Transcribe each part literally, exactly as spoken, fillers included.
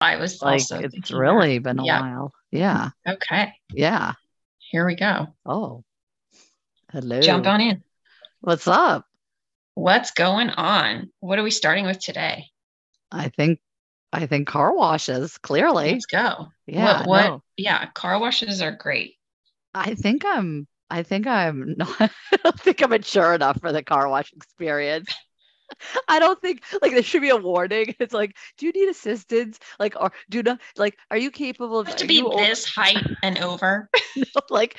I was like, also it's really that. been a yeah. while. Yeah. Okay. Yeah. Here we go. Oh, hello. Jump on in. What's up? What's going on? What are we starting with today? I think, I think car washes, clearly. Let's go. Yeah. What? what no. Yeah. Car washes are great. I think I'm, I think I'm not, I don't think I'm mature enough for the car wash experience. I don't think like there should be a warning. It's like, do you need assistance? Like, or do not like, are you capable of you have to be this over- height and over? No, like,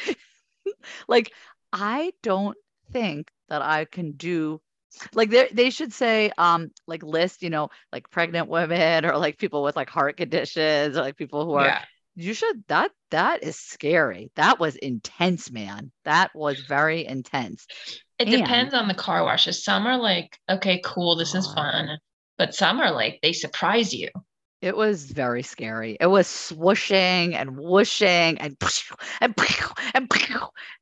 like I don't think that I can do like they they should say um like list, you know, like pregnant women or like people with like heart conditions or like people who are yeah. you should that that is scary. That was intense, man. That was very intense. It and, depends on the car washes. Some are like, okay, cool, this God. is fun. But some are like, they surprise you. It was very scary. It was swooshing and whooshing and pew, and pew, and pew.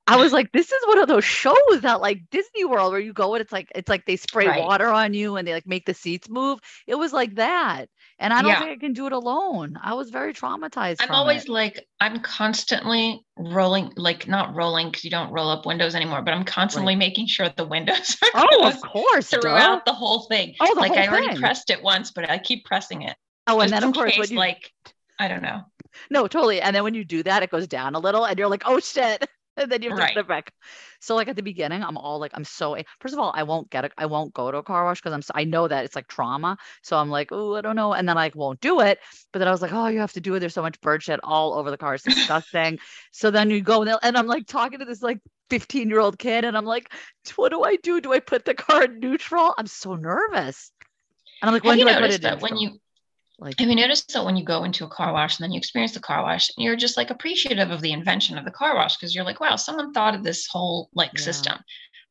I was like, this is one of those shows that like Disney World where you go and it's like, it's like they spray right. water on you and they like make the seats move. It was like that. And I don't yeah. think I can do it alone. I was very traumatized. I'm from always it. like, I'm constantly rolling, like not rolling because you don't roll up windows anymore, but I'm constantly right. making sure the windows are oh, closed of course, throughout duh. the whole thing. Oh, the like whole I already thing. pressed it once, but I keep pressing it. Oh, and then of course, case, you, like, I don't know. No, totally. And then when you do that, it goes down a little and you're like, oh shit. And then you have to right. put it back. So like at the beginning, I'm all like, I'm so, first of all, I won't get it. I won't go to a car wash because I'm, so, I know that it's like trauma. So I'm like, oh, I don't know. And then I like, won't do it. But then I was like, oh, you have to do it. There's so much bird shit all over the car. It's disgusting. So then you go and, and I'm like talking to this like fifteen year old kid. And I'm like, what do I do? Do I put the car in neutral? I'm so nervous. And I'm like, when do I put it in neutral? When you- Like, have you noticed that when you go into a car wash and then you experience the car wash, you're just like appreciative of the invention of the car wash because you're like, wow, someone thought of this whole like yeah. system.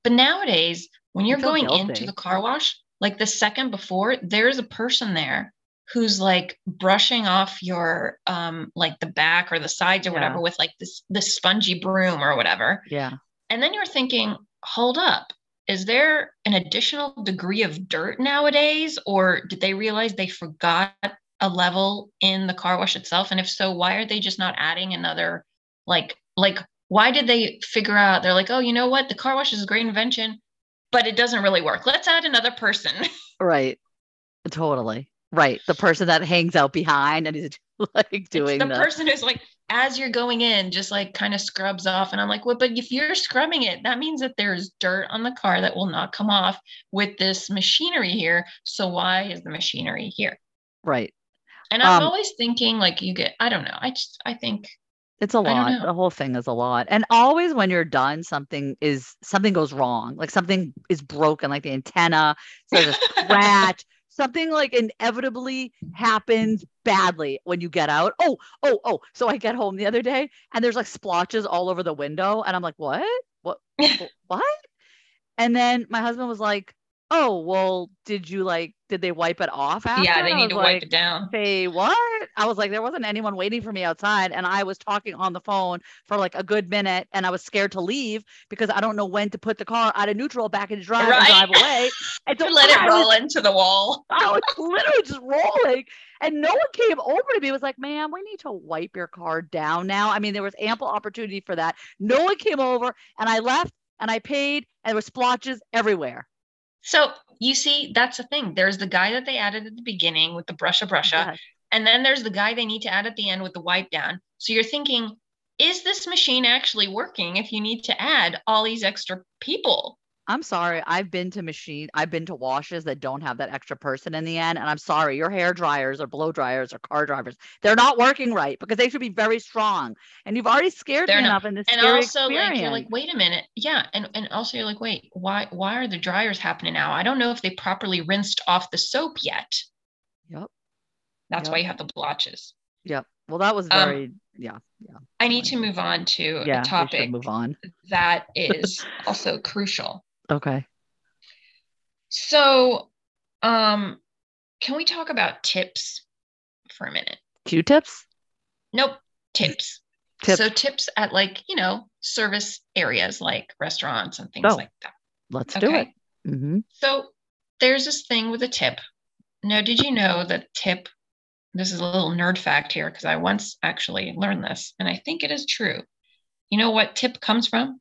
But nowadays, when you're going guilty. into the car wash, like the second before, there's a person there who's like brushing off your um like the back or the sides or yeah. whatever with like this this spongy broom or whatever. Yeah. And then you're thinking, hold up. Is there an additional degree of dirt nowadays, or did they realize they forgot a level in the car wash itself? And if so, why are they just not adding another, like, like, why did they figure out, they're like, oh, you know what? The car wash is a great invention, but it doesn't really work. Let's add another person. Right. Totally. Right. The person that hangs out behind and is like doing it's the, the person who's like, as you're going in, just like kind of scrubs off. And I'm like, well, but if you're scrubbing it, that means that there's dirt on the car that will not come off with this machinery here. So why is the machinery here? Right. And I'm um, always thinking like you get, I don't know. I just, I think. It's a lot. The whole thing is a lot. And always when you're done, something is, something goes wrong. Like something is broken, like the antenna, so there's a scratch. Something like inevitably happens badly when you get out. Oh, oh, oh. So I get home the other day and there's like splotches all over the window. And I'm like, what? What? What? And then my husband was like, oh, well, did you like, did they wipe it off after? Yeah, they need to like, wipe it down. Say what? I was like, there wasn't anyone waiting for me outside. And I was talking on the phone for like a good minute. And I was scared to leave because I don't know when to put the car out of neutral back into drive right. and drive away. And so let I it roll was, into the wall. I was literally just rolling. And no one came over to me. It was like, ma'am, we need to wipe your car down now. I mean, there was ample opportunity for that. No one came over. And I left and I paid. And there were splotches everywhere. So you see, that's the thing. There's the guy that they added at the beginning with the brusha brusha. Yes. And then there's the guy they need to add at the end with the wipe down. So you're thinking, is this machine actually working if you need to add all these extra people? I'm sorry. I've been to machine. I've been to washes that don't have that extra person in the end. And I'm sorry, your hair dryers or blow dryers or car drivers, they're not working right because they should be very strong. And you've already scared they're me not. enough in this and also experience. Like, you're like, wait a minute. Yeah. And, and also you're like, wait, why, why are the dryers happening now? I don't know if they properly rinsed off the soap yet. Yep. That's yep. why you have the blotches. Yep. Well, that was very, um, yeah, yeah. I need to move on to yeah, a topic move on. that is also crucial. Okay. So, um, can we talk about tips for a minute? Q-tips? Nope. Tips. Tips. So tips at like, you know, service areas like restaurants and things oh, like that. Let's okay. do it. Mm-hmm. So there's this thing with a tip. Now, did you know that tip this is a little nerd fact here, because I once actually learned this, and I think it is true. You know what tip comes from?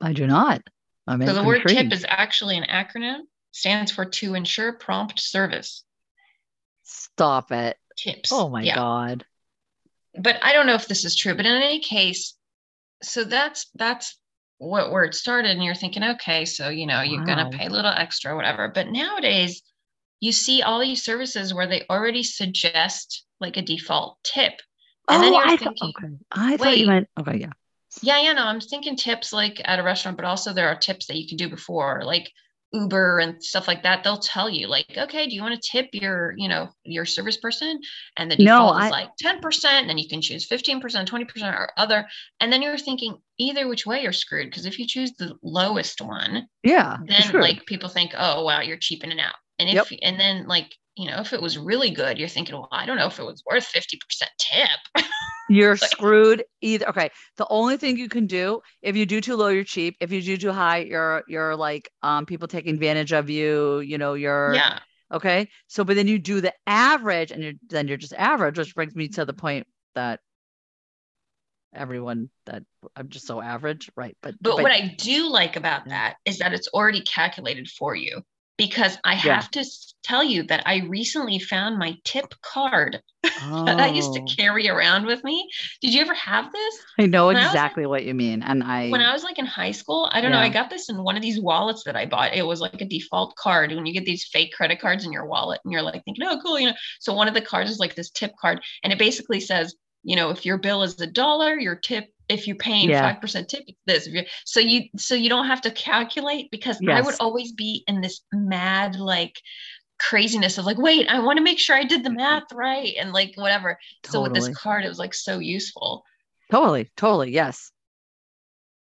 I do not. I'm so the word tip is actually an acronym, stands for to ensure prompt service. Stop it. Tips. Oh my yeah. God. But I don't know if this is true, but in any case, so that's, that's what, where it started. And you're thinking, okay, so, you know, you're wow. going to pay a little extra, whatever. But nowadays you see all these services where they already suggest like a default tip. And oh, then you're I thinking, th- okay. I thought you meant, okay. Yeah. Yeah. Yeah. No, I'm thinking tips like at a restaurant, but also there are tips that you can do before, like Uber and stuff like that. They'll tell you like, okay, do you want to tip your, you know, your service person? And the default no, I, is like ten percent, and then you can choose fifteen percent, twenty percent or other. And then you're thinking either which way you're screwed. Because if you choose the lowest one, yeah, then sure. like people think, oh, wow, you're cheapening out. And if, yep. and then like, you know, if it was really good, you're thinking, well, I don't know if it was worth fifty percent tip. You're like, screwed either. Okay. The only thing you can do, if you do too low, you're cheap. If you do too high, you're, you're like, um, people taking advantage of you, you know, you're, yeah. okay. So, but then you do the average and you're, then you're just average, which brings me to the point that everyone that I'm just so average. Right. But, but, but what I do like about that is that it's already calculated for you. Because I have yeah. to tell you that I recently found my tip card oh. that I used to carry around with me. Did you ever have this? I know when exactly I was, what you mean. And I, when I was like in high school, I don't yeah. know, I got this in one of these wallets that I bought. It was like a default card. When you get these fake credit cards in your wallet and you're like thinking, oh, cool. You know, so one of the cards is like this tip card, and it basically says, you know, if your bill is a dollar, your tip, if you're paying yeah. five percent tip, this, if you're, so you, so you don't have to calculate, because yes. I would always be in this mad, like craziness of like, wait, I want to make sure I did the math right. And like, whatever. Totally. So with this card, it was like so useful. Totally. Totally. Yes.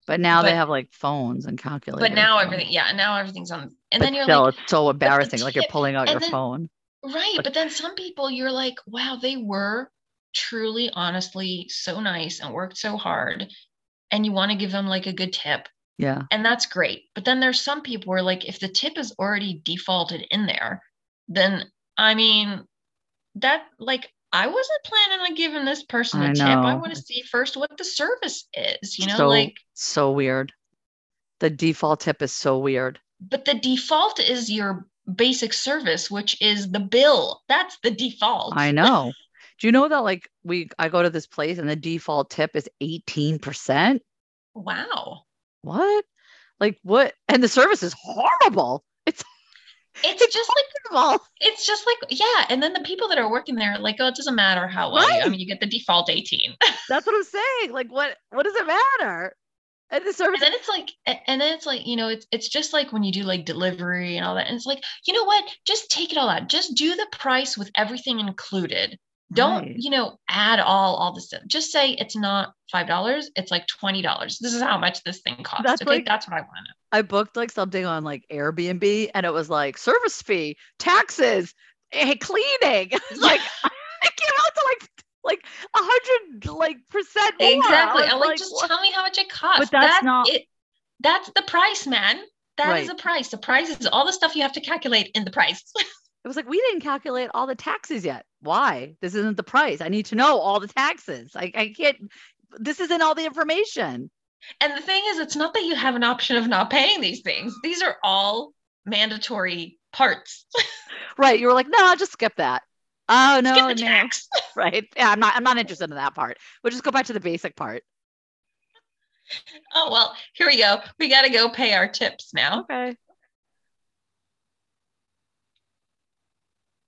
But now but, they have like phones and calculators. But now everything, yeah. And now everything's on. And but then you're still, like, it's so embarrassing. Like you're pulling out your then, phone. Right. Like, but then some people you're like, wow, they were truly honestly so nice and worked so hard, and you want to give them like a good tip, yeah and that's great. But then there's some people where like if the tip is already defaulted in there, then I mean that like I wasn't planning on giving this person a tip. I want to see first what the service is, you know. So, like so weird. The default tip is so weird, but the default is your basic service, which is the bill. That's the default. I know. Do you know that like we, I go to this place and the default tip is eighteen percent? Wow. What? Like what? And the service is horrible. It's it's, it's just horrible. like, it's just like, yeah. And then the people that are working there are like, oh, it doesn't matter how well, right. you, I mean, you get the default eighteen. That's what I'm saying. Like what, what does it matter? And the service. And then it's like, and then it's like, you know, it's it's just like when you do like delivery and all that. And it's like, you know what? Just take it all out. Just do the price with everything included. Don't, right. you know, add all, all this stuff. Just say it's not five dollars. It's like twenty dollars. This is how much this thing costs. That's okay. Like, that's what I want to know. I booked like something on like Airbnb, and it was like service fee, taxes, cleaning. It's like it came out to like, like a hundred like percent. More. Exactly. And like, like, just what? Tell me how much it costs. But that's that, not, it, that's the price, man. That right. is the price. The price is all the stuff you have to calculate in the price. It was like, we didn't calculate all the taxes yet. Why? This isn't the price. I need to know all the taxes. I, I can't, this isn't all the information. And the thing is, it's not that you have an option of not paying these things. These are all mandatory parts. Right. You were like, no, I'll just skip that. Oh no. Skip the tax. No. Right. Yeah, I'm not, I'm not interested in that part. We'll just go back to the basic part. Oh, well, here we go. We got to go pay our tips now. Okay.